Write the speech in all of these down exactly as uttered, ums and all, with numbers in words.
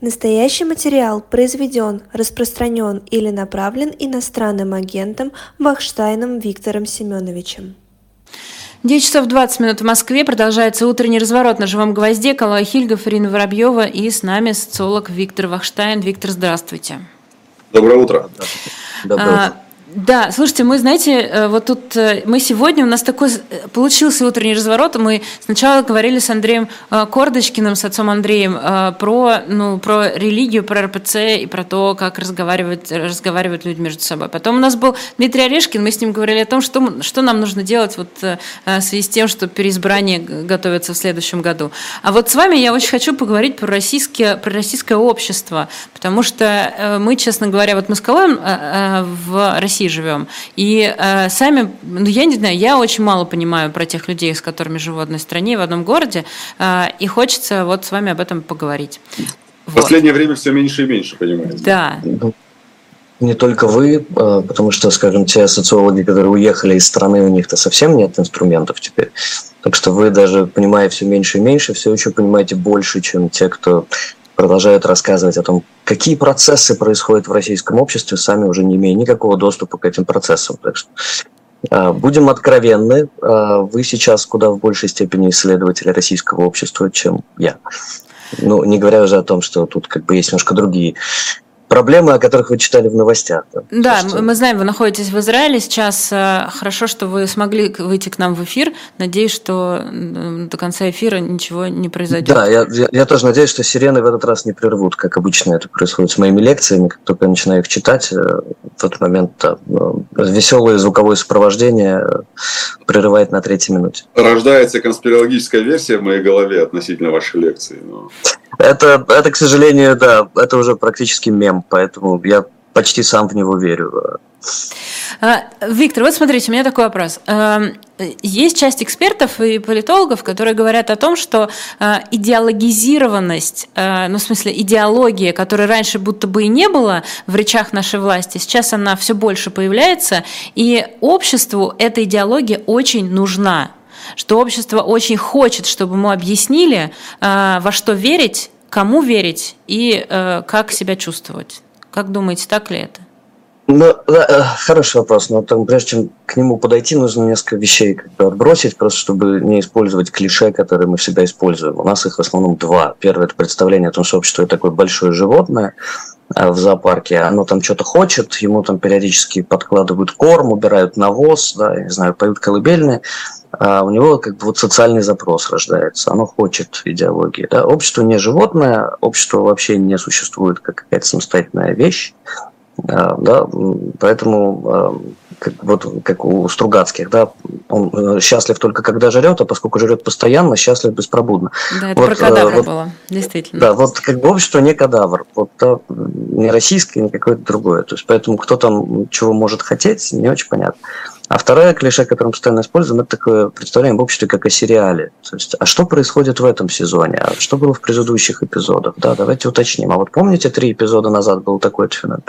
Настоящий материал произведен, распространен или направлен иностранным агентом Вахштайном Виктором Семеновичем. девять часов двадцать минут в Москве. Продолжается «Утренний разворот» на «Живом гвозде». Калой Ахильгов, Ирина Воробьева и с нами социолог Виктор Вахштайн. Виктор, здравствуйте. Доброе утро. Доброе утро. Да, слушайте, мы, знаете, вот тут мы сегодня, у нас такой получился утренний разворот. Мы сначала говорили с Андреем Кордочкиным, с отцом Андреем, про, ну, про религию, про РПЦ и про то, как разговаривать, разговаривать люди между собой. Потом у нас был Дмитрий Орешкин, мы с ним говорили о том, что, что нам нужно делать вот в связи с тем, что переизбрание готовится в следующем году. А вот с вами я очень хочу поговорить про российское, про российское общество, потому что мы, честно говоря, вот мы с Калоем в России живем. И э, сами, ну я не знаю, я очень мало понимаю про тех людей, с которыми живу в одной стране, в одном городе, э, и хочется вот с вами об этом поговорить. В вот. Последнее время все меньше и меньше, понимаете? Да. Не только вы, потому что, скажем, те социологи, которые уехали из страны, у них-то совсем нет инструментов теперь. Так что вы, даже понимая все меньше и меньше, все еще понимаете больше, чем те, кто продолжают рассказывать о том, какие процессы происходят в российском обществе, сами уже не имея никакого доступа к этим процессам. Так что э, будем откровенны, э, вы сейчас куда в большей степени исследователи российского общества, чем я. Ну, не говоря уже о том, что тут как бы есть немножко другие проблемы, о которых вы читали в новостях. Да, да что... мы знаем, вы находитесь в Израиле сейчас. Хорошо, что вы смогли выйти к нам в эфир. Надеюсь, что до конца эфира ничего не произойдет. Да, я, я, я тоже надеюсь, что сирены в этот раз не прервут, как обычно это происходит с моими лекциями. Как только я начинаю их читать, в тот момент да, веселое звуковое сопровождение прерывает на третьей минуте. Рождается конспирологическая версия в моей голове относительно вашей лекции. Но... Это, это, к сожалению, да, это уже практически мем, поэтому я почти сам в него верю. Виктор, вот смотрите, у меня такой вопрос. Есть часть экспертов и политологов, которые говорят о том, что идеологизированность, ну, в смысле, идеология, которой раньше будто бы и не было в речах нашей власти, сейчас она все больше появляется, и обществу эта идеология очень нужна. Что общество очень хочет, чтобы мы объяснили, во что верить, кому верить и как себя чувствовать. Как думаете, так ли это? Ну, да, хороший вопрос, но там, прежде чем к нему подойти, нужно несколько вещей как бы отбросить, просто чтобы не использовать клише, которые мы всегда используем. У нас их в основном два. Первое – это представление о том, что общество – это такое большое животное в зоопарке, оно там что-то хочет, ему там периодически подкладывают корм, убирают навоз, да, я не знаю, поют колыбельные. А у него как бы вот социальный запрос рождается, оно хочет идеологии. Да? Общество не животное, общество вообще не существует как какая-то самостоятельная вещь. Да? Поэтому как, вот, как у Стругацких, да, он счастлив только когда жрет, а поскольку жрет постоянно, счастлив беспробудно. Да, это вот, про кадавра вот, было, действительно. Да, вот как бы общество не кадавр, вот, да, не российское, не какое-то другое. То есть, поэтому кто там чего может хотеть, не очень понятно. А второе клише, которое мы постоянно используем, это такое представление об обществе как о сериале. То есть, а что происходит в этом сезоне? А что было в предыдущих эпизодах? Да, давайте уточним. А вот помните, три эпизода назад был такой феномен?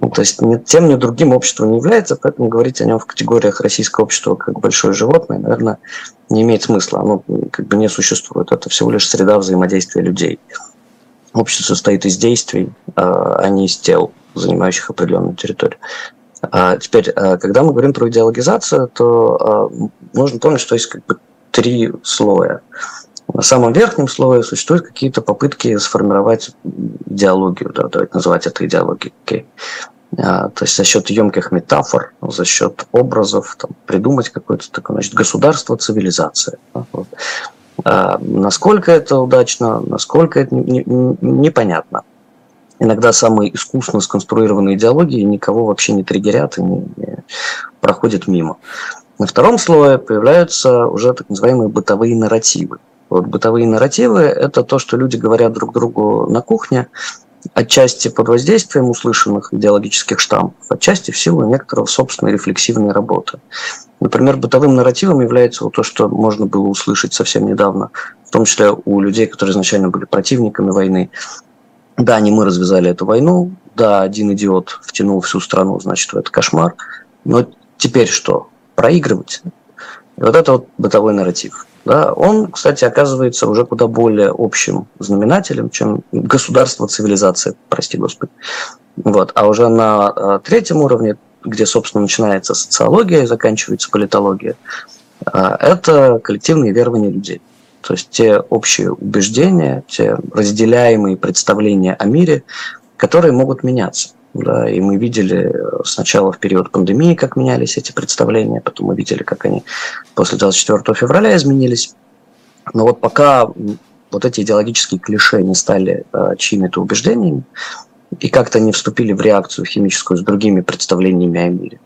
Ну, то есть, ни тем, ни другим обществом не является, поэтому говорить о нем в категориях российского общества как большое животное, наверное, не имеет смысла. Оно как бы не существует. Это всего лишь среда взаимодействия людей. Общество состоит из действий, а не из тел, занимающих определенную территорию. Теперь, когда мы говорим про идеологизацию, то нужно помнить, что есть как бы три слоя. На самом верхнем слое существуют какие-то попытки сформировать идеологию, да, давайте называть это идеологией. Okay. То есть за счет емких метафор, за счет образов, там, придумать какое-то такое, значит, государство, цивилизация. Вот. А насколько это удачно, насколько это не, не, непонятно. Иногда самые искусно сконструированные идеологии никого вообще не триггерят и не, не проходят мимо. На втором слое появляются уже так называемые бытовые нарративы. Вот бытовые нарративы – это то, что люди говорят друг другу на кухне, отчасти под воздействием услышанных идеологических штампов, отчасти в силу некоторого собственной рефлексивной работы. Например, бытовым нарративом является вот то, что можно было услышать совсем недавно, в том числе у людей, которые изначально были противниками войны. Да, не мы развязали эту войну, да, один идиот втянул всю страну, значит, это кошмар. Но теперь что? Проигрывать? И вот это вот бытовой нарратив. да, он, кстати, оказывается уже куда более общим знаменателем, чем государство, цивилизация, прости господи. Вот. А уже на третьем уровне, где, собственно, начинается социология и заканчивается политология, это коллективные верования людей. То есть те общие убеждения, те разделяемые представления о мире, которые могут меняться. Да, и мы видели сначала в период пандемии, как менялись эти представления, потом мы видели, как они после двадцать четвёртого февраля изменились. Но вот пока вот эти идеологические клише не стали а, чьими-то убеждениями и как-то не вступили в реакцию химическую с другими представлениями о мире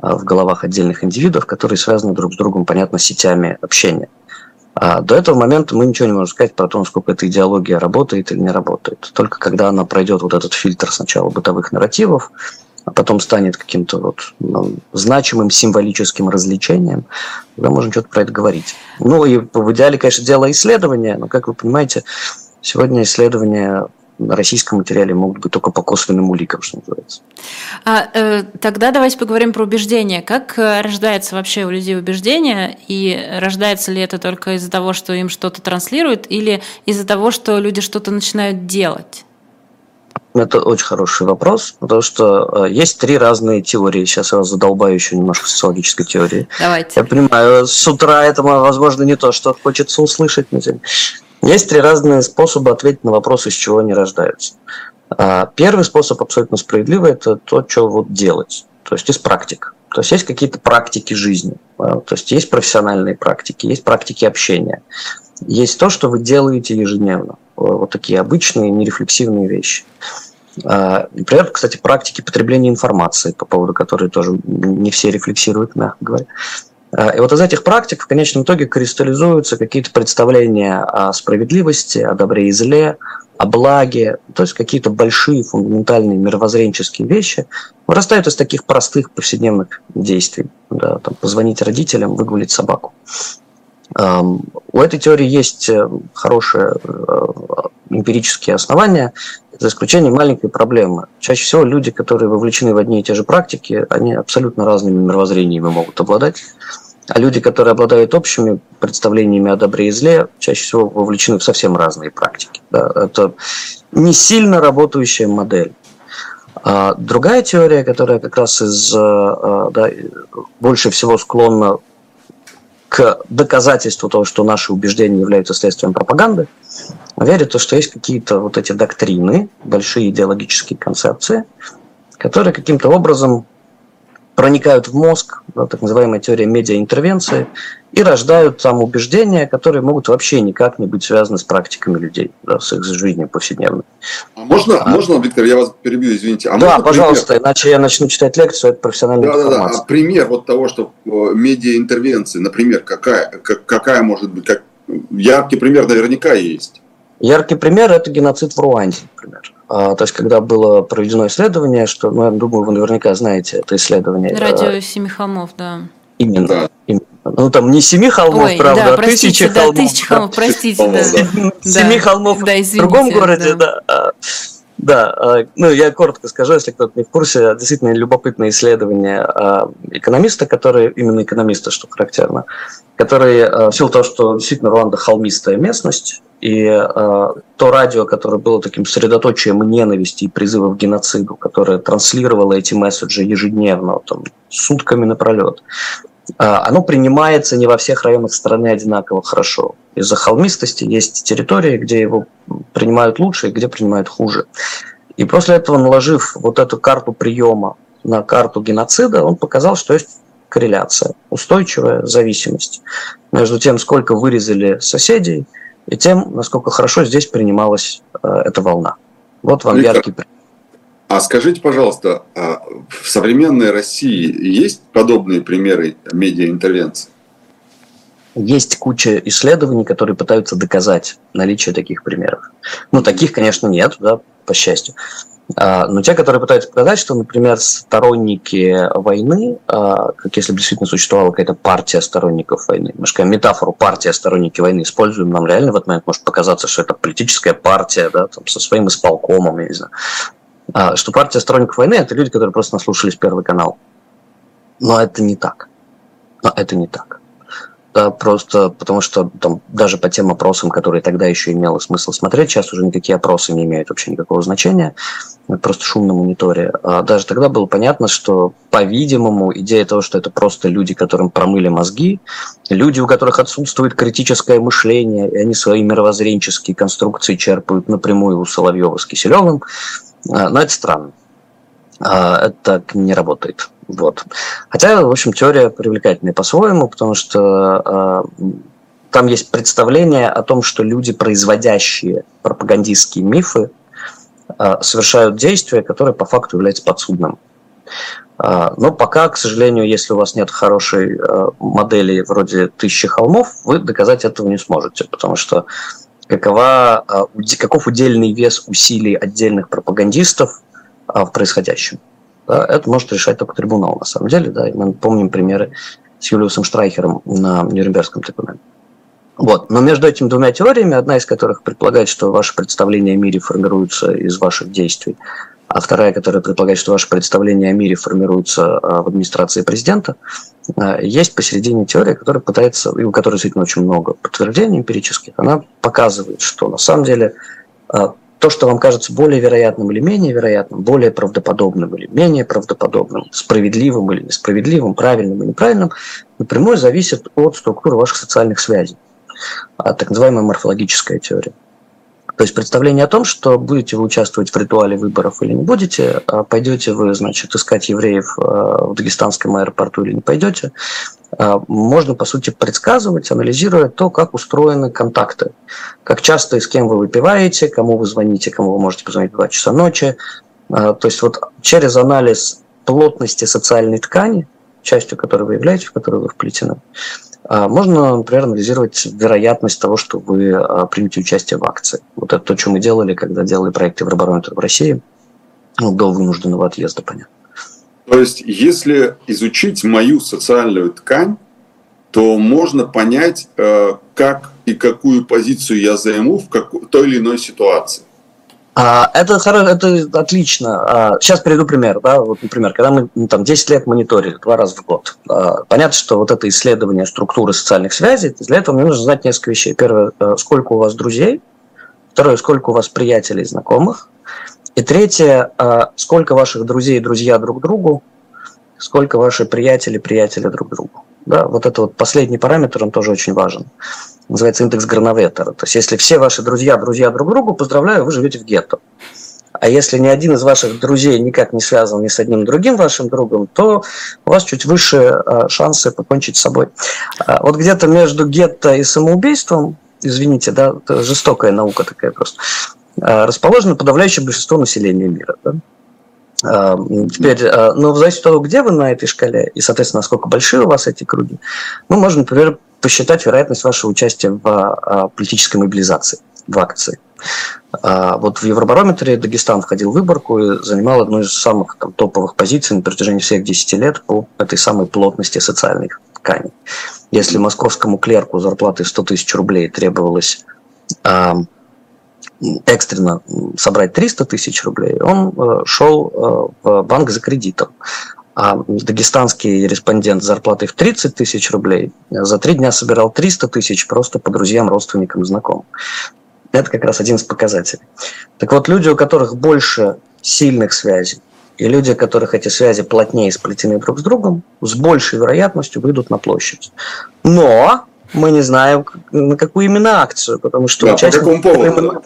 а, в головах отдельных индивидов, которые связаны друг с другом, понятно, сетями общения. А до этого момента мы ничего не можем сказать про то, насколько эта идеология работает или не работает. Только когда она пройдет вот этот фильтр сначала бытовых нарративов, а потом станет каким-то вот, ну, значимым символическим развлечением, тогда можно что-то про это говорить. Ну и в идеале, конечно, дело исследования, но, как вы понимаете, сегодня исследования на российском материале могут быть только по косвенным уликам, что называется. А, э, тогда давайте поговорим про убеждения. Как рождается вообще у людей убеждение? И рождается ли это только из-за того, что им что-то транслируют, или из-за того, что люди что-то начинают делать? Это очень хороший вопрос, потому что есть три разные теории. Сейчас я вас задолбаю еще немножко социологической теории. Давайте. Я понимаю, с утра это, возможно, не то, что хочется услышать. Есть три разные способа ответить на вопрос, из чего они рождаются. Первый способ абсолютно справедливый – это то, что вот делать, то есть из практик. То есть есть какие-то практики жизни, то есть есть профессиональные практики, есть практики общения, есть то, что вы делаете ежедневно, вот такие обычные нерефлексивные вещи. Например, кстати, практики потребления информации, по поводу которой тоже не все рефлексируют, мягко говоря. И вот из этих практик в конечном итоге кристаллизуются какие-то представления о справедливости, о добре и зле, о благе, то есть какие-то большие фундаментальные мировоззренческие вещи вырастают из таких простых повседневных действий. Да, там, позвонить родителям, выгулить собаку. У этой теории есть хорошие эмпирические основания, за исключением маленькой проблемы. Чаще всего люди, которые вовлечены в одни и те же практики, они абсолютно разными мировоззрениями могут обладать. А люди, которые обладают общими представлениями о добре и зле, чаще всего вовлечены в совсем разные практики. Да, это не сильно работающая модель. А другая теория, которая как раз из, да, больше всего склонна к доказательству того, что наши убеждения являются следствием пропаганды, верит в то, что есть какие-то вот эти доктрины, большие идеологические концепции, которые каким-то образом проникают в мозг, да, так называемая теория медиаинтервенции, и рождают там убеждения, которые могут вообще никак не быть связаны с практиками людей, да, с их жизнью повседневной. Можно, а, можно, Виктор, я вас перебью, извините. А да, пожалуйста, пример? Иначе я начну читать лекцию, это профессиональная да, информация. Да, да. А пример вот того, что медиаинтервенции, например, какая, какая может быть, как, яркий пример наверняка есть. Яркий пример – это геноцид в Руанде, например. То есть, когда было проведено исследование, что, ну, я думаю, вы наверняка знаете это исследование. Радио семи холмов, да. Именно. Да. Именно. Ну, там не семи холмов, Ой, правда, да, простите, тысячи да, холмов. Тысячи холмов, да. Простите, да. Семи да. холмов да, извините, в другом городе, да. да. Да, ну я коротко скажу, если кто-то не в курсе, действительно любопытное исследование экономиста, которые, именно экономиста, что характерно, которые, в силу того, что действительно Руанда холмистая местность, и то радио, которое было таким средоточием ненависти и призывов к геноциду, которое транслировало эти месседжи ежедневно, там, сутками напролет, оно принимается не во всех районах страны одинаково хорошо. Из-за холмистости есть территории, где его принимают лучше и где принимают хуже. И после этого, наложив вот эту карту приема на карту геноцида, он показал, что есть корреляция, устойчивая зависимость между тем, сколько вырезали соседей, и тем, насколько хорошо здесь принималась эта волна. Вот вам яркий пример. А скажите, пожалуйста, в современной России есть подобные примеры медиаинтервенции? Есть куча исследований, которые пытаются доказать наличие таких примеров. Ну, таких, конечно, нет, да, по счастью. Но те, которые пытаются показать, что, например, сторонники войны, как если бы действительно существовала какая-то партия сторонников войны, мы же как метафору «партия сторонники войны» используем, нам реально в этот момент может показаться, что это политическая партия, да, там, со своим исполкомом, я не знаю. Что партия сторонников войны – это люди, которые просто наслушались Первый канал. Но это не так. Но это не так. просто потому что там, даже по тем опросам, которые тогда еще имело смысл смотреть, сейчас уже никакие опросы не имеют вообще никакого значения, просто шум на мониторе. А даже тогда было понятно, что, по-видимому, идея того, что это просто люди, которым промыли мозги, люди, у которых отсутствует критическое мышление, и они свои мировоззренческие конструкции черпают напрямую у Соловьева с Киселевым, но это странно. Это так не работает. Вот. Хотя, в общем, теория привлекательная по-своему, потому что э, там есть представление о том, что люди, производящие пропагандистские мифы, э, совершают действия, которые по факту являются подсудным. Э, но пока, к сожалению, если у вас нет хорошей э, модели вроде «Тысячи холмов», вы доказать этого не сможете, потому что какова, э, каков удельный вес усилий отдельных пропагандистов э, в происходящем. Да, это может решать только трибунал, на самом деле. Да, и мы помним примеры с Юлиусом Штрайхером на Нюрнбергском трибунале. Вот. Но между этими двумя теориями, одна из которых предполагает, что ваши представления о мире формируются из ваших действий, а вторая, которая предполагает, что ваши представления о мире формируются в администрации президента, есть посередине теория, которая пытается, и у которой действительно очень много подтверждений эмпирических, она показывает, что на самом деле... То, что вам кажется более вероятным или менее вероятным, более правдоподобным или менее правдоподобным, справедливым или несправедливым, правильным или неправильным, напрямую зависит от структуры ваших социальных связей, так называемая морфологическая теория. То есть представление о том, что будете вы участвовать в ритуале выборов или не будете, пойдете вы, значит, искать евреев в дагестанском аэропорту или не пойдете, можно, по сути, предсказывать, анализируя то, как устроены контакты, как часто и с кем вы выпиваете, кому вы звоните, кому вы можете позвонить в два часа ночи. То есть вот через анализ плотности социальной ткани, частью которой вы являетесь, в которую вы вплетены, можно, например, анализировать вероятность того, что вы примете участие в акции. Вот это то, что мы делали, когда делали проект «Евробарометр» в России, ну, до вынужденного отъезда, понятно. То есть, если изучить мою социальную ткань, то можно понять, как и какую позицию я займу в какой, той или иной ситуации. А, это, это отлично. А, сейчас приведу пример. Да? Вот, например, когда мы там, десять лет мониторили, два раза в год, а, понятно, что вот это исследование структуры социальных связей, для этого мне нужно знать несколько вещей. Первое, сколько у вас друзей. Второе, сколько у вас приятелей, знакомых. И третье, а, сколько ваших друзей и друзья друг другу, сколько ваши приятели, приятели друг другу. Да? Вот это вот последний параметр, он тоже очень важен. Называется индекс Грановеттера. То есть, если все ваши друзья, друзья друг другу, поздравляю, вы живете в гетто. А если ни один из ваших друзей никак не связан ни с одним другим вашим другом, то у вас чуть выше а, шансы покончить с собой. А, вот где-то между гетто и самоубийством, извините, да, жестокая наука такая просто, а, расположено подавляющее большинство населения мира. Да? Теперь, ну, в зависимости от того, где вы на этой шкале, и, соответственно, насколько большие у вас эти круги, мы можем, например, посчитать вероятность вашего участия в политической мобилизации, в акции. Вот в Евробарометре Дагестан входил в выборку и занимал одну из самых там, топовых позиций на протяжении всех десяти лет по этой самой плотности социальных тканей. Если московскому клерку зарплаты сто тысяч рублей требовалось... экстренно собрать триста тысяч рублей, он шел в банк за кредитом. А дагестанский респондент с зарплатой в тридцать тысяч рублей за три дня собирал триста тысяч просто по друзьям, родственникам, знакомым. Это как раз один из показателей. Так вот, люди, у которых больше сильных связей, и люди, у которых эти связи плотнее сплетены друг с другом, с большей вероятностью выйдут на площадь. Но мы не знаем, на какую именно акцию, потому что да, участники... По какому поводу?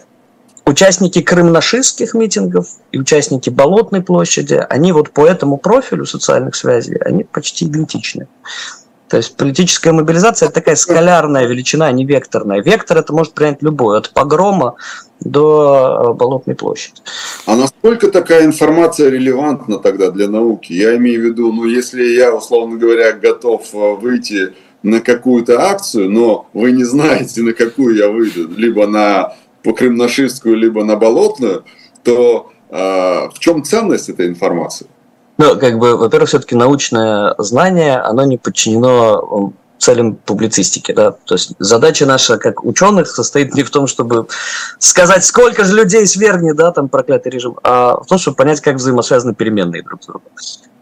Участники крымнашистских митингов и участники Болотной площади, они вот по этому профилю социальных связей, они почти идентичны. То есть политическая мобилизация – это такая скалярная величина, а не векторная. Вектор – это может принять любой, от погрома до Болотной площади. А насколько такая информация релевантна тогда для науки? Я имею в виду, ну если я, условно говоря, готов выйти на какую-то акцию, но вы не знаете, на какую я выйду, либо на... по крымнашистскую, либо на Болотную, то э, в чем ценность этой информации? Ну, как бы, во-первых, все-таки научное знание, оно не подчинено целям публицистики. Да? То есть задача наша, как ученых, состоит не в том, чтобы сказать, сколько же людей свергнет, да, там проклятый режим, а в том, чтобы понять, как взаимосвязаны переменные друг с другом.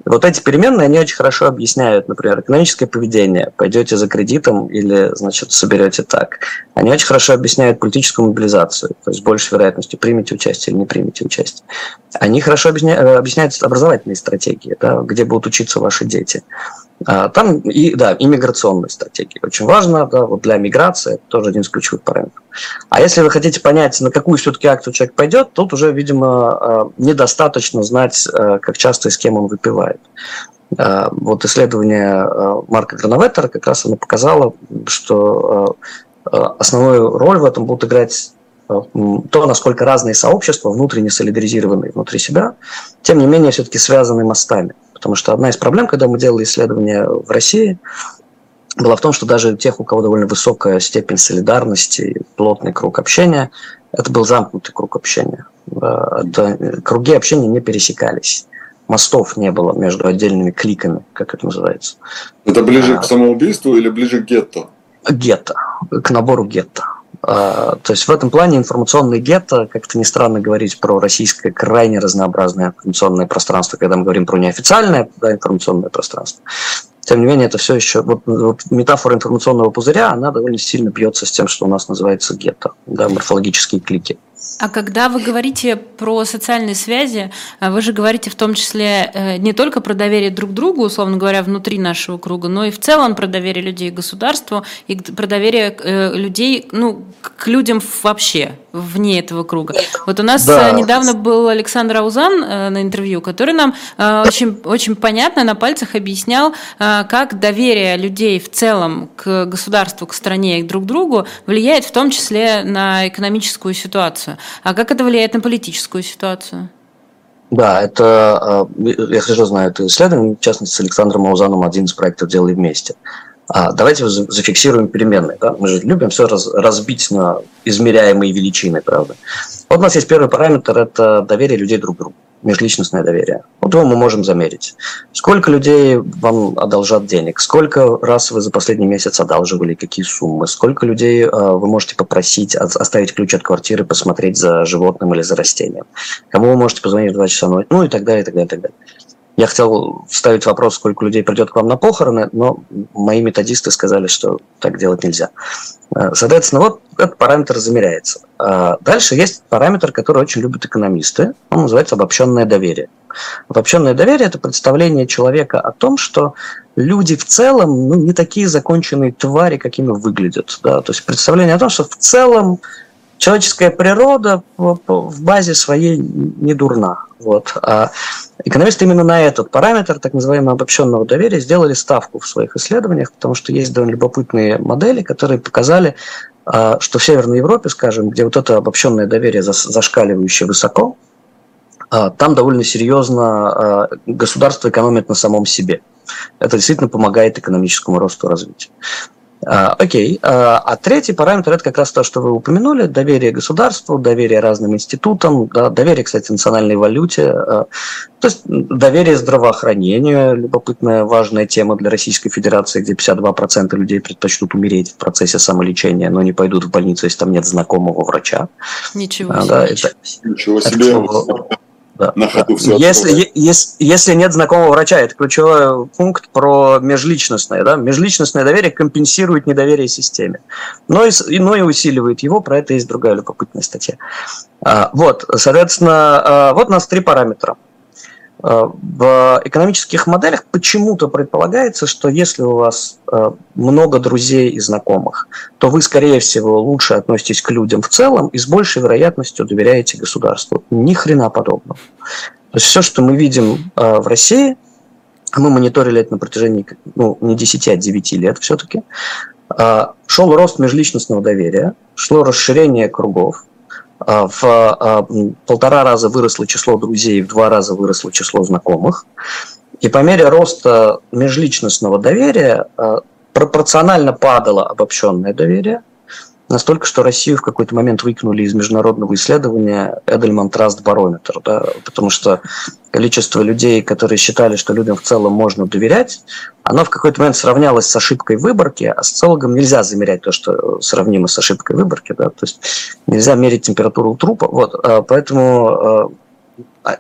Вот эти переменные, они очень хорошо объясняют, например, экономическое поведение. Пойдете за кредитом или, значит, соберете так. Они очень хорошо объясняют политическую мобилизацию, то есть с большей вероятностью примете участие или не примете участие. Они хорошо объясняют образовательные стратегии, да, где будут учиться ваши дети. Там и, да, и миграционные стратегии. Очень важно, да, вот для миграции это тоже один из ключевых параметров. А если вы хотите понять, на какую все-таки акцию человек пойдет, тут уже, видимо, недостаточно знать, как часто и с кем он выпивает. Вот исследование Марка Грановеттера как раз оно показало, что основную роль в этом будут играть то, насколько разные сообщества, внутренне солидаризированные внутри себя, тем не менее все-таки связаны мостами. Потому что одна из проблем, когда мы делали исследования в России, была в том, что даже тех, у кого довольно высокая степень солидарности, плотный круг общения, это был замкнутый круг общения. Это, круги общения не пересекались. Мостов не было между отдельными кликами, как это называется. Это ближе а, к самоубийству или ближе к гетто? Гетто, к набору гетто. То есть в этом плане информационное гетто, как-то не странно говорить про российское крайне разнообразное информационное пространство, когда мы говорим про неофициальное, да, информационное пространство. Тем не менее, это все еще... Вот, вот метафора информационного пузыря, она довольно сильно бьется с тем, что у нас называется гетто, да, морфологические клики. А когда вы говорите про социальные связи, вы же говорите в том числе не только про доверие друг к другу, условно говоря, внутри нашего круга, но и в целом про доверие людей к государству и про доверие людей, ну, к людям вообще вне этого круга. Вот у нас да. недавно был Александр Аузан на интервью, который нам очень, очень понятно на пальцах объяснял, как доверие людей в целом к государству, к стране и друг к другу влияет в том числе на экономическую ситуацию. А как это влияет на политическую ситуацию? Да, это, я хорошо знаю это исследование, в частности, с Александром Аузаном один из проектов «Делай вместе». Давайте зафиксируем переменные. Да? Мы же любим все разбить на измеряемые величины, правда. Вот у нас есть первый параметр – это доверие людей друг к другу, межличностное доверие. Вот его мы можем замерить. Сколько людей вам одолжат денег, сколько раз вы за последний месяц одалживали, какие суммы, сколько людей вы можете попросить оставить ключ от квартиры, посмотреть за животным или за растением, кому вы можете позвонить в два часа ночи, ну и так далее, и так далее, и так далее. Я хотел вставить вопрос, сколько людей придет к вам на похороны, но мои методисты сказали, что так делать нельзя. Соответственно, вот этот параметр замеряется. Дальше есть параметр, который очень любят экономисты. Он называется обобщенное доверие. Обобщенное доверие – это представление человека о том, что люди в целом ну, не такие законченные твари, какими выглядят. Да? То есть представление о том, что в целом человеческая природа в базе своей не дурна. Вот. А экономисты именно на этот параметр, так называемого обобщенного доверия, сделали ставку в своих исследованиях, потому что есть довольно любопытные модели, которые показали, что в Северной Европе, скажем, где вот это обобщенное доверие зашкаливающее высоко, там довольно серьезно государство экономит на самом себе. Это действительно помогает экономическому росту и развитию. Окей. Okay. А третий параметр – это как раз то, что вы упомянули, доверие государству, доверие разным институтам, да, доверие, кстати, национальной валюте, то есть доверие здравоохранению, любопытная, важная тема для Российской Федерации, где пятьдесят два процента людей предпочтут умереть в процессе самолечения, но не пойдут в больницу, если там нет знакомого врача. Ничего себе. Да, это, Ничего себе. Это, Да, на ходу да. все если, если, если нет знакомого врача, это ключевой пункт про межличностное. Да? Межличностное доверие компенсирует недоверие системе, но и, но и усиливает его, про это есть другая любопытная статья. Вот, соответственно, вот у нас три параметра. В экономических моделях почему-то предполагается, что если у вас много друзей и знакомых, то вы, скорее всего, лучше относитесь к людям в целом и с большей вероятностью доверяете государству. Ни хрена подобного. То есть все, что мы видим в России, мы мониторили это на протяжении ну, не десяти, а девяти лет все-таки, шел рост межличностного доверия, шло расширение кругов, в полтора раза выросло число друзей, в два раза выросло число знакомых. И по мере роста межличностного доверия пропорционально падало обобщенное доверие, настолько, что Россию в какой-то момент выкинули из международного исследования Эдельман Траст Барометр, да, потому что количество людей, которые считали, что людям в целом можно доверять, оно в какой-то момент сравнялось с ошибкой выборки, а социологам нельзя замерять то, что сравнимо с ошибкой выборки, да, то есть нельзя мерить температуру трупа, вот, поэтому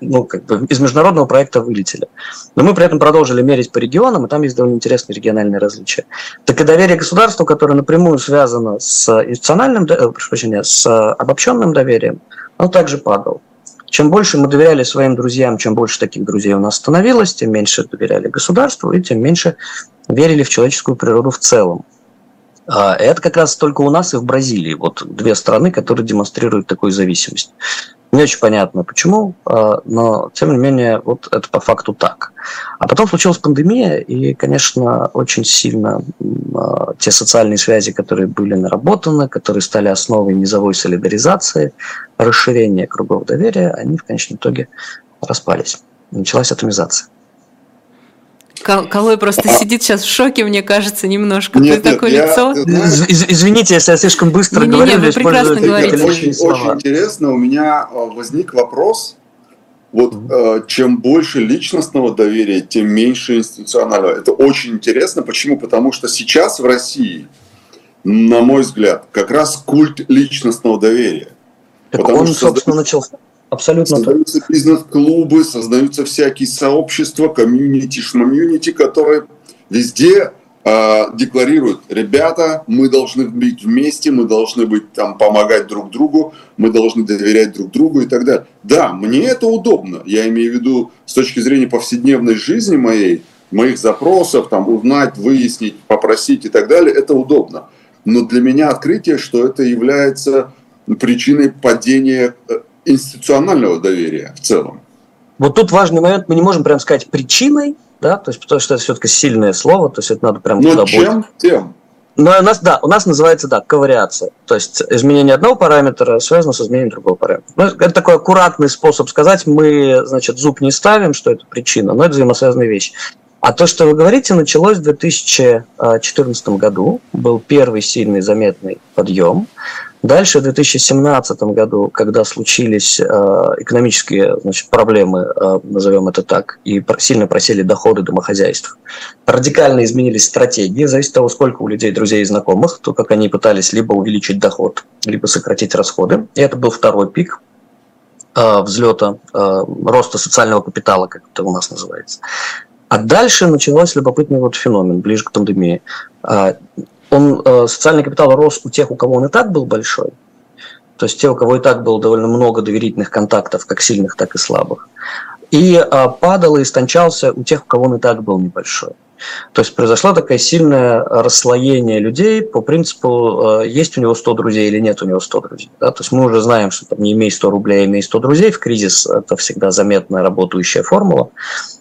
ну, как бы из международного проекта вылетели. Но мы при этом продолжили мерить по регионам, и там есть довольно интересные региональные различия. Так и доверие государству, которое напрямую связано с институциональным, прошу прощения, с обобщенным доверием, оно также падало. Чем больше мы доверяли своим друзьям, чем больше таких друзей у нас становилось, тем меньше доверяли государству и тем меньше верили в человеческую природу в целом. Это как раз только у нас и в Бразилии. Вот две страны, которые демонстрируют такую зависимость. Не очень понятно почему, но тем не менее вот это по факту так. А потом случилась пандемия, и, конечно, очень сильно те социальные связи, которые были наработаны, которые стали основой низовой солидаризации, расширения кругов доверия, они в конечном итоге распались. Началась атомизация. Калой просто сидит сейчас в шоке, мне кажется, немножко. Нет, нет, такое я, лицо. Из, извините, если я слишком быстро не, говорю. Не, не, вы прекрасно говорите. Очень, очень интересно, у меня возник вопрос. Вот mm-hmm. чем больше личностного доверия, тем меньше институционального. Это очень интересно. Почему? Потому что сейчас в России, на мой взгляд, как раз культ личностного доверия. Так потому он, что собственно, начался. Абсолютно. Создаются бизнес-клубы, создаются всякие сообщества, комьюнити, шмомьюнити, которые везде э, декларируют: ребята, мы должны быть вместе, мы должны быть там, помогать друг другу, мы должны доверять друг другу и так далее. Да, мне это удобно. Я имею в виду с точки зрения повседневной жизни моей, моих запросов, там, узнать, выяснить, попросить и так далее, это удобно. Но для меня открытие, что это является причиной падения институционального доверия в целом. Вот тут важный момент, мы не можем прям сказать причиной, да, то есть, потому что это все-таки сильное слово, то есть это надо прям... Но чем, тем. Но у нас, да, у нас называется, да, ковариация, то есть изменение одного параметра связано с изменением другого параметра. Ну, это такой аккуратный способ сказать, мы, значит, зуб не ставим, что это причина, но это взаимосвязанные вещи. А то, что вы говорите, началось в две тысячи четырнадцатом году, был первый сильный заметный подъем. Дальше в две тысячи семнадцатом году, когда случились э, экономические, значит, проблемы, э, назовем это так, и сильно просели доходы домохозяйств, радикально изменились стратегии, зависит от того, сколько у людей друзей и знакомых, то как они пытались либо увеличить доход, либо сократить расходы. И это был второй пик э, взлета, э, роста социального капитала, как это у нас называется. А дальше началось любопытный вот феномен, ближе к пандемии. Он, социальный капитал рос у тех, у кого он и так был большой, то есть те, у кого и так было довольно много доверительных контактов, как сильных, так и слабых, и падал и истончался у тех, у кого он и так был небольшой. То есть произошло такое сильное расслоение людей по принципу, есть у него сто друзей или нет у него сто друзей. Да? То есть мы уже знаем, что там, не имей сто рублей, имей сто друзей. В кризис это всегда заметная работающая формула.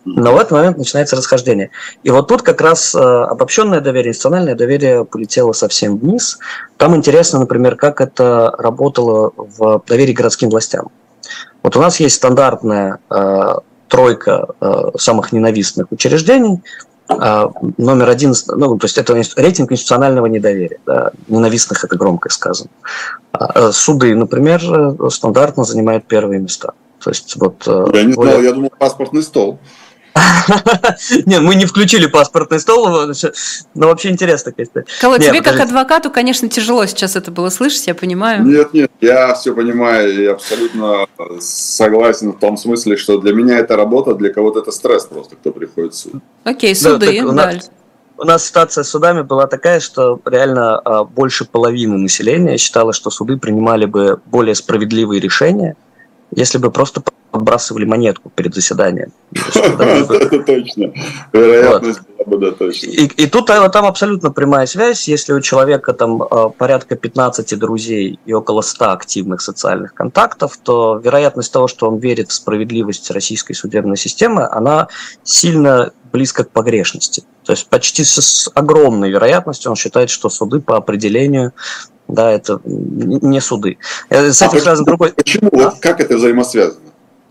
Но в этот момент начинается расхождение. И вот тут как раз обобщенное доверие, институциональное доверие полетело совсем вниз. Там интересно, например, как это работало в доверии к городским властям. Вот у нас есть стандартная э, тройка э, самых ненавистных учреждений. Номер один, ну, то есть это рейтинг институционального недоверия, да, ненавистных, это громко сказано. Суды, например, стандартно занимают первые места. То есть, вот, я не более... знал, я думал, паспортный стол. Нет, мы не включили паспортный стол, но вообще интересно. Калой, тебе как адвокату, конечно, тяжело сейчас это было слышать, я понимаю. Нет, нет, я все понимаю и абсолютно согласен в том смысле, что для меня это работа, для кого-то это стресс просто, кто приходит в суд. Окей, суды, далее. У нас ситуация с судами была такая, что реально больше половины населения считало, что суды принимали бы более справедливые решения, если бы просто подбрасывали монетку перед заседанием. Это точно. Вероятность была бы, да, точно. И тут там абсолютно прямая связь. Если у человека там порядка пятнадцати друзей и около ста активных социальных контактов, то вероятность того, что он верит в справедливость российской судебной системы, она сильно близко к погрешности. То есть почти с огромной вероятностью он считает, что суды по определению... Да, это не суды. С этим а сразу другой... Почему? Да? Вот как это взаимосвязано?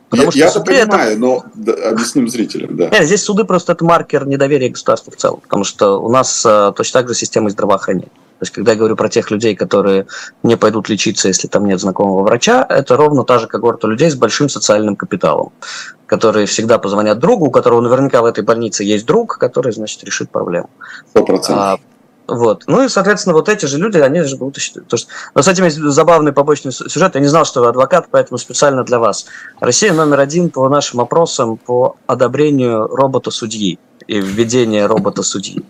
Потому я это понимаю, это... но да, объясним зрителям. Да. Нет, здесь суды просто это маркер недоверия государству в целом, потому что у нас а, точно так же система здравоохранения. То есть, когда я говорю про тех людей, которые не пойдут лечиться, если там нет знакомого врача, это ровно та же когорта людей с большим социальным капиталом, которые всегда позвонят другу, у которого наверняка в этой больнице есть друг, который, значит, решит проблему. сто процентов. Вот. Ну и, соответственно, вот эти же люди, они же будут считать. Потому что... Но с этим есть забавный побочный сюжет. Я не знал, что вы адвокат, поэтому специально для вас. Россия номер один по нашим опросам по одобрению робота-судьи и введение робота-судьи.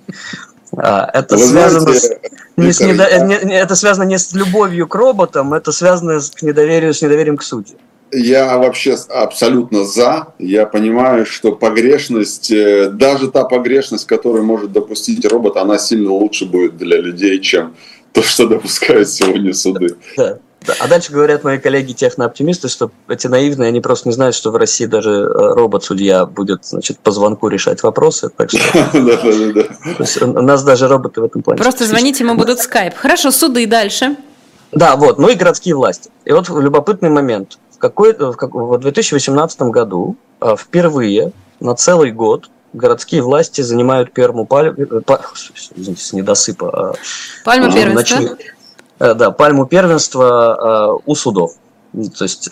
Это связано, знаете, с... не с недо... не... это связано не с любовью к роботам, это связано с недоверием, с недоверием к судьям. Я вообще абсолютно за. Я понимаю, что погрешность, даже та погрешность, которую может допустить робот, она сильно лучше будет для людей, чем то, что допускают сегодня суды. Да, да. А дальше говорят мои коллеги технооптимисты, что эти наивные, они просто не знают, что в России даже робот-судья будет, значит, по звонку решать вопросы. Так что у нас даже роботы в этом плане. Просто звоните, ему будут скайп. Хорошо, суды дальше. Да, вот, ну и городские власти. И вот любопытный момент. В, какой, в, как, в две тысячи восемнадцатом году впервые на целый год городские власти занимают первую пальму, па, извините, с недосыпа, пальму первенства. Начали, да, пальму первенства у судов, то есть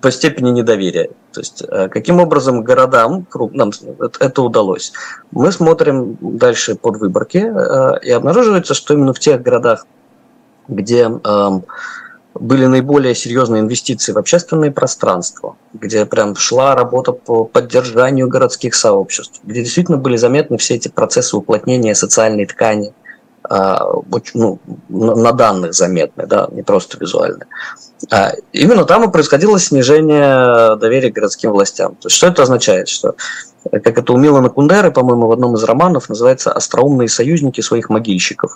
по степени недоверия. То есть каким образом городам нам это удалось? Мы смотрим дальше под выборки, и обнаруживается, что именно в тех городах, где были наиболее серьезные инвестиции в общественные пространства, где прям шла работа по поддержанию городских сообществ, где действительно были заметны все эти процессы уплотнения социальной ткани, ну, на данных заметны, да, не просто визуально. Именно там и происходило снижение доверия к городским властям. То есть, что это означает? Что, как это у Милана Кундеры, по-моему, в одном из романов называется «Остроумные союзники своих могильщиков».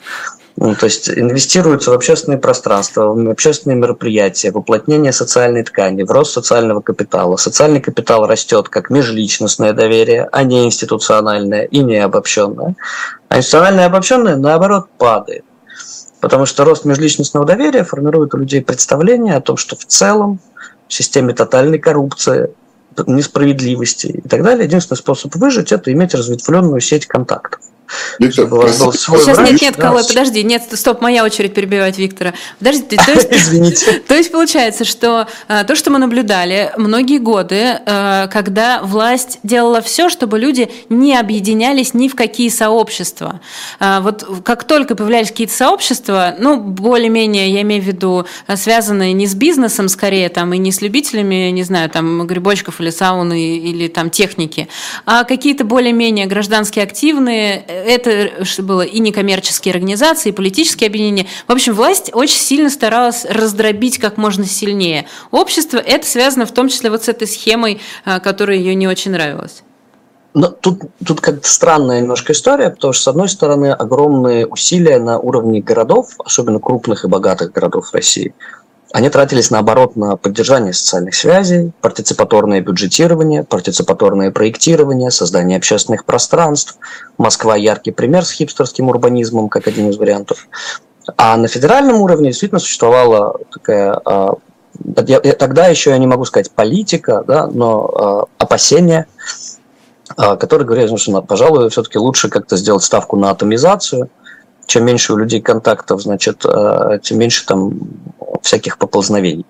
Ну, то есть инвестируются в общественные пространства, в общественные мероприятия, в уплотнение социальной ткани, в рост социального капитала. Социальный капитал растет как межличностное доверие, а не институциональное и не обобщенное. А институциональное и обобщенное, наоборот, падает. Потому что рост межличностного доверия формирует у людей представление о том, что в целом в системе тотальной коррупции, несправедливости и так далее единственный способ выжить – это иметь разветвленную сеть контактов. Виктор, сейчас врач, нет, нет, да, Калой, подожди, нет, стоп, моя очередь перебивать Виктора. Подождите, то есть, извините. То есть получается, что то, что мы наблюдали многие годы, когда власть делала все, чтобы люди не объединялись ни в какие сообщества. Вот как только появлялись какие-то сообщества, ну, более-менее, я имею в виду, связанные не с бизнесом, скорее, там, и не с любителями, не знаю, там, грибочков или сауны, или там техники, а какие-то более-менее граждански активные, это было и некоммерческие организации, и политические объединения. В общем, власть очень сильно старалась раздробить как можно сильнее общество. Это связано в том числе вот с этой схемой, которая ее не очень нравилась. Но тут, тут как-то странная немножко история, потому что, с одной стороны, огромные усилия на уровне городов, особенно крупных и богатых городов России, они тратились, наоборот, на поддержание социальных связей, партиципаторное бюджетирование, партиципаторное проектирование, создание общественных пространств. Москва – яркий пример с хипстерским урбанизмом, как один из вариантов. А на федеральном уровне действительно существовала такая... Я, я, тогда еще я не могу сказать политика, да, но э, опасения, э, которые говорили, что, пожалуй, все-таки лучше как-то сделать ставку на атомизацию. Чем меньше у людей контактов, значит, тем меньше там всяких поползновений.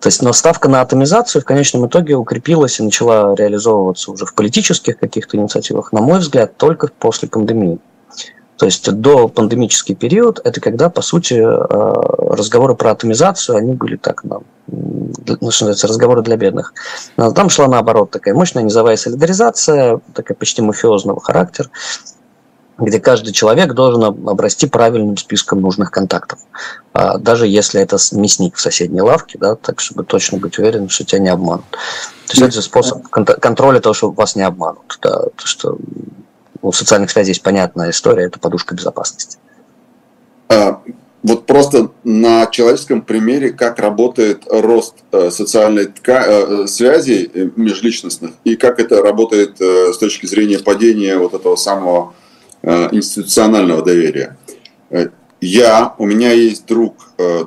То есть, но ставка на атомизацию в конечном итоге укрепилась и начала реализовываться уже в политических каких-то инициативах, на мой взгляд, только после пандемии. То есть до пандемический период – это когда, по сути, разговоры про атомизацию, они были так, ну, что называется, разговоры для бедных. Но там шла, наоборот, такая мощная низовая солидаризация, такая почти мафиозного характера, где каждый человек должен обрасти правильным списком нужных контактов. Даже если это мясник в соседней лавке, да, так чтобы точно быть уверенным, что тебя не обманут. То есть это способ контроля того, что вас не обманут. Да, то, что у социальных связей есть понятная история, это подушка безопасности. Вот просто на человеческом примере, как работает рост социальной тка... связей межличностных и как это работает с точки зрения падения вот этого самого институционального доверия. Я, у меня есть друг,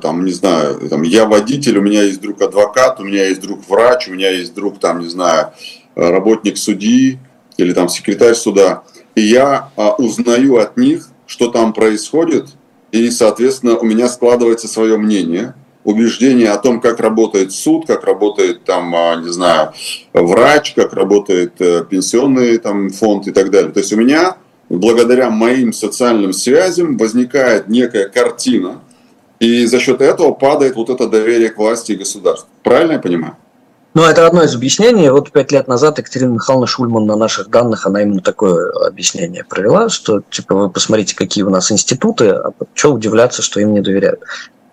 там, не знаю, там, я водитель, у меня есть друг адвокат, у меня есть друг врач, у меня есть друг, там, не знаю, работник судьи или там секретарь суда. И я а, узнаю от них, что там происходит, и, соответственно, у меня складывается свое мнение, убеждение о том, как работает суд, как работает, там, не знаю, врач, как работает пенсионный там, фонд и так далее. То есть у меня благодаря моим социальным связям возникает некая картина, и за счет этого падает вот это доверие к власти и государству. Правильно я понимаю? Ну, это одно из объяснений. Вот пять лет назад Екатерина Михайловна Шульман на наших данных, она именно такое объяснение провела, что, типа, вы посмотрите, какие у нас институты, а что удивляться, что им не доверяют.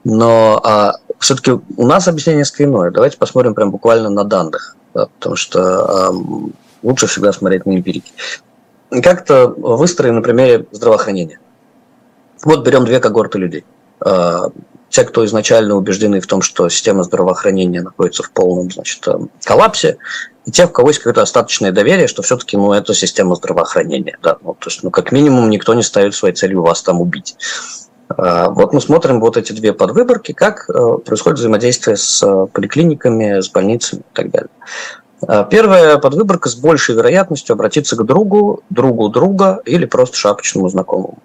Но а, все-таки у нас объяснение несколько иное. Давайте посмотрим прям буквально на данных, да, потому что а, лучше всегда смотреть на эмпирики. Как-то выстроим на примере здравоохранения. Вот берем две когорты людей. Те, кто изначально убеждены в том, что система здравоохранения находится в полном, значит, коллапсе, и те, у кого есть какое-то остаточное доверие, что все-таки, ну, это система здравоохранения. Да? Ну, то есть, ну, как минимум, никто не ставит своей целью вас там убить. Вот мы смотрим вот эти две подвыборки, как происходит взаимодействие с поликлиниками, с больницами и так далее. Первая подвыборка с большей вероятностью обратиться к другу, другу друга или просто шапочному знакомому.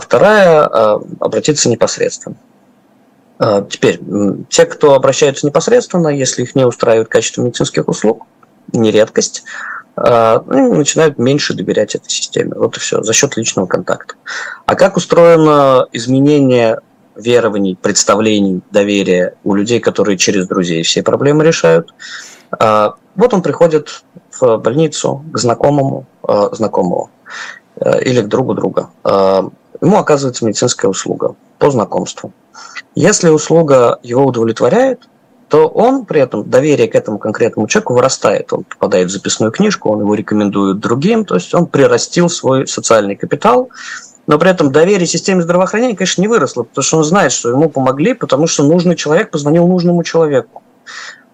Вторая – обратиться непосредственно. Теперь, те, кто обращаются непосредственно, если их не устраивает качество медицинских услуг, не редкость, начинают меньше доверять этой системе. Вот и все, за счет личного контакта. А как устроено изменение верований, представлений, доверия у людей, которые через друзей все проблемы решают? Вот он приходит в больницу к знакомому знакомого или к другу друга. Ему оказывается медицинская услуга по знакомству. Если услуга его удовлетворяет, то он при этом, доверие к этому конкретному человеку вырастает. Он попадает в записную книжку, он его рекомендует другим, то есть он прирастил свой социальный капитал, но при этом доверие системе здравоохранения, конечно, не выросло, потому что он знает, что ему помогли, потому что нужный человек позвонил нужному человеку.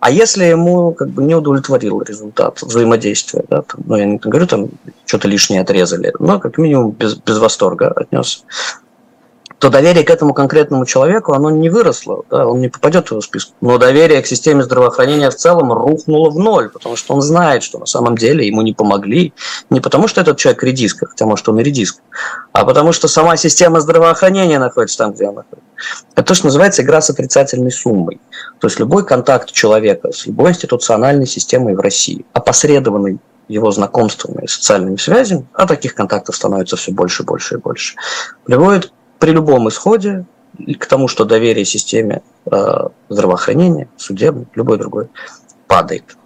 А если ему как бы не удовлетворил результат взаимодействия, да, там, ну, я не говорю, там что-то лишнее отрезали, но как минимум без, без восторга отнес, то доверие к этому конкретному человеку, оно не выросло, да, он не попадет в его список. Но доверие к системе здравоохранения в целом рухнуло в ноль, потому что он знает, что на самом деле ему не помогли, не потому что этот человек редиска, хотя может он и редиск, а потому что сама система здравоохранения находится там, где она находится. Это то, что называется игра с отрицательной суммой. То есть любой контакт человека с любой институциональной системой в России, опосредованный его знакомствами и социальными связями, а таких контактов становится все больше, больше и больше, приводит при любом исходе к тому, что доверие системе здравоохранения, судебной, любой другой, падает.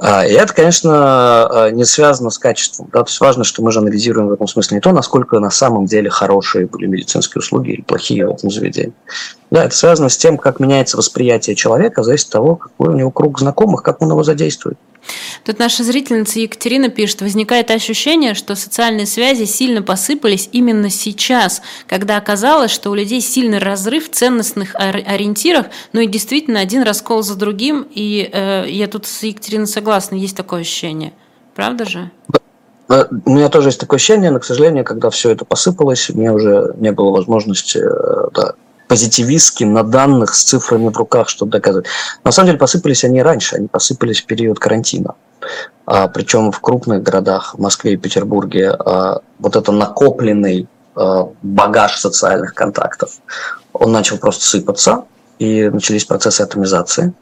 И это, конечно, не связано с качеством. Да? То есть важно, что мы же анализируем в этом смысле не то, насколько на самом деле хорошие были медицинские услуги или плохие в этом заведении. Да, это связано с тем, как меняется восприятие человека, зависит от того, какой у него круг знакомых, как он его задействует. Тут наша зрительница Екатерина пишет: возникает ощущение, что социальные связи сильно посыпались именно сейчас, когда оказалось, что у людей сильный разрыв в ценностных ориентирах, ну и действительно один раскол за другим, и э, я тут с Екатериной согласна, есть такое ощущение, правда же? У меня тоже есть такое ощущение, но, к сожалению, когда все это посыпалось, мне уже не было возможности... Да, позитивистски на данных с цифрами в руках, чтобы доказывать. На самом деле посыпались они раньше, они посыпались в период карантина. А, причем в крупных городах, в Москве и Петербурге, а, вот этот накопленный а, багаж социальных контактов, он начал просто сыпаться, и начались процессы атомизации,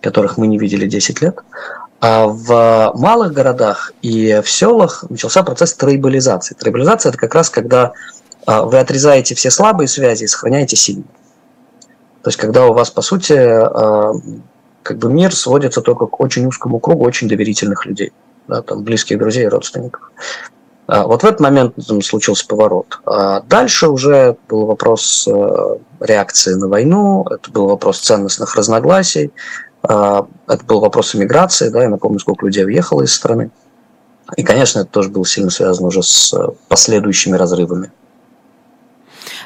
которых мы не видели десять лет. А в малых городах и в селах начался процесс трайбализации. Трайбализация – это как раз когда... вы отрезаете все слабые связи и сохраняете сильные. То есть, когда у вас, по сути, как бы мир сводится только к очень узкому кругу очень доверительных людей, да, там, близких друзей и родственников. Вот в этот момент там случился поворот. А дальше уже был вопрос реакции на войну, это был вопрос ценностных разногласий, это был вопрос эмиграции, да, я напомню, сколько людей уехало из страны. И, конечно, это тоже было сильно связано уже с последующими разрывами.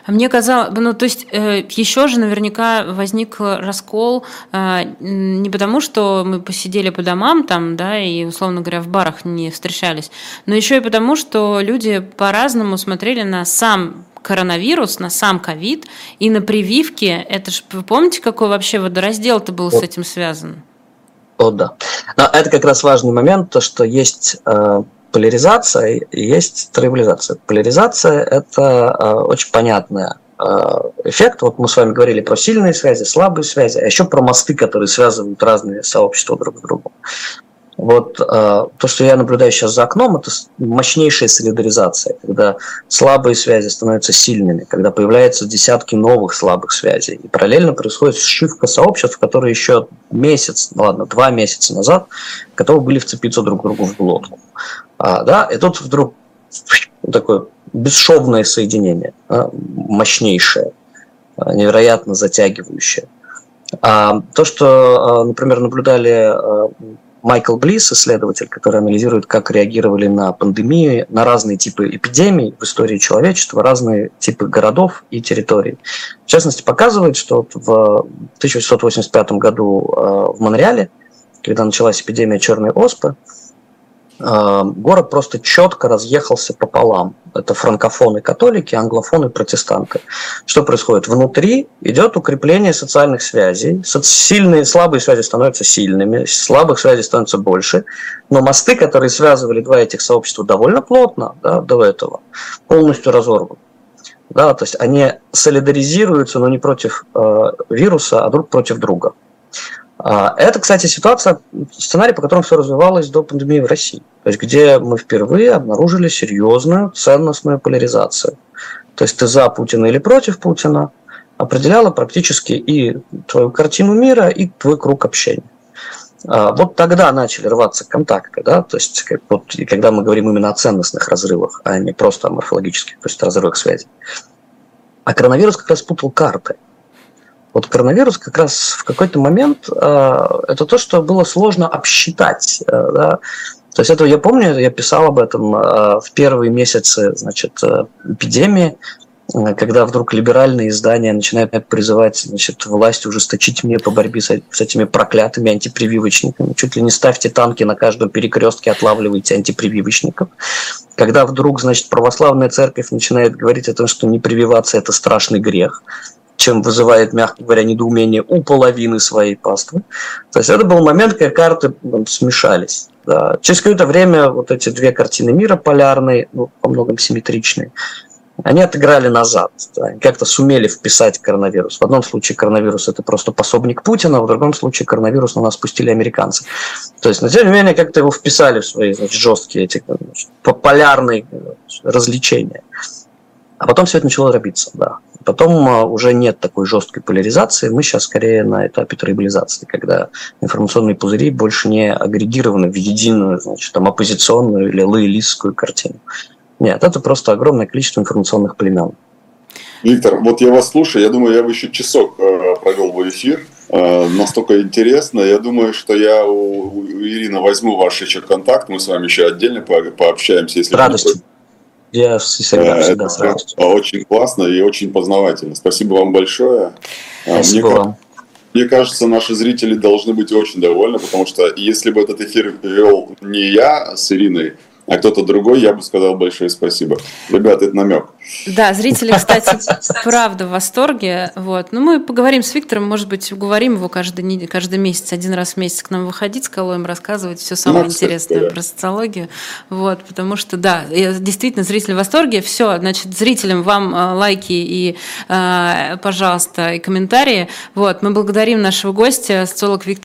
Мне казалось, ну то есть э, еще же наверняка возник раскол э, не потому, что мы посидели по домам там, да, и, условно говоря, в барах не встречались, но еще и потому, что люди по-разному смотрели на сам коронавирус, на сам ковид и на прививки. Это же, вы помните, какой вообще водораздел-то был вот с этим связан? О, да. Но это как раз важный момент, то, что есть... Э... поляризация и есть трайбализация. Поляризация – это э, очень понятный э, эффект. Вот мы с вами говорили про сильные связи, слабые связи, а еще про мосты, которые связывают разные сообщества друг с другом. Вот э, то, что я наблюдаю сейчас за окном, это мощнейшая солидаризация, когда слабые связи становятся сильными, когда появляются десятки новых слабых связей. И параллельно происходит сшивка сообществ, которые еще месяц, ладно, два месяца назад готовы были вцепиться друг другу в глотку. А, да, и тут вдруг такое бесшовное соединение, да, мощнейшее, невероятно затягивающее. А, то, что, например, наблюдали... Майкл Близ, исследователь, который анализирует, как реагировали на пандемии, на разные типы эпидемий в истории человечества, разные типы городов и территорий. В частности, показывает, что в тысяча восемьсот восемьдесят пятом году в Монреале, когда началась эпидемия черной оспы, город просто четко разъехался пополам. Это франкофоны-католики, англофоны-протестанты. Что происходит? Внутри идет укрепление социальных связей. Сильные и слабые связи становятся сильными, слабых связей становится больше. Но мосты, которые связывали два этих сообщества довольно плотно, да, до этого, полностью разорваны. Да, то есть они солидаризируются, но не против э, вируса, а друг против друга. Это, кстати, ситуация, сценарий, по которому все развивалось до пандемии в России, то есть где мы впервые обнаружили серьезную ценностную поляризацию. То есть ты за Путина или против Путина определяла практически и твою картину мира, и твой круг общения. Вот тогда начали рваться контакты, да? То есть как, вот, когда мы говорим именно о ценностных разрывах, а не просто о морфологических, то есть разрывах связей. А коронавирус как раз путал карты. Вот коронавирус как раз в какой-то момент э, это то, что было сложно обсчитать. Э, да? То есть это, я помню, я писал об этом э, в первые месяцы, значит, э, эпидемии, э, когда вдруг либеральные издания начинают призывать, значит, власть ужесточить мир по борьбе с, с этими проклятыми антипрививочниками. Чуть ли не ставьте танки на каждом перекрестке, отлавливайте антипрививочников. Когда вдруг, значит, православная церковь начинает говорить о том, что не прививаться – это страшный грех, чем вызывает, мягко говоря, недоумение у половины своей паствы. То есть это был момент, когда карты там смешались. Да. Через какое-то время вот эти две картины мира, полярные, ну, по многом симметричные, они отыграли назад, да, как-то сумели вписать коронавирус. В одном случае коронавирус – это просто пособник Путина, в другом случае коронавирус на нас пустили американцы. То есть, но тем не менее, как-то его вписали в свои, значит, жесткие эти, значит, полярные развлечения. А потом все это начало дробиться, да. Потом а, уже нет такой жесткой поляризации, мы сейчас скорее на этапе трибализации, когда информационные пузыри больше не агрегированы в единую, значит, там, оппозиционную или лоялистскую картину. Нет, это просто огромное количество информационных племен. Виктор, вот я вас слушаю, я думаю, я бы еще часок провел в эфир, настолько интересно, я думаю, что я у, у Ирины возьму ваш еще контакт, мы с вами еще отдельно по, пообщаемся. Если радостью. Я всегда, всегда это сразу. Очень классно и очень познавательно. Спасибо вам большое. Спасибо мне, вам. Мне кажется, наши зрители должны быть очень довольны, потому что если бы этот эфир вел не я с Ириной, а кто-то другой, я бы сказал большое спасибо. Ребята, это намек. Да, зрители, кстати, правда в восторге. Вот. Ну, мы поговорим с Виктором, может быть, уговорим его каждый, каждый месяц, один раз в месяц к нам выходить с Калоем, рассказывать все самое ну, интересное да. про социологию. Вот, потому что, да, действительно, зрители в восторге. Все, значит, зрителям вам лайки и, пожалуйста, и комментарии. Вот. Мы благодарим нашего гостя, социолог Виктора.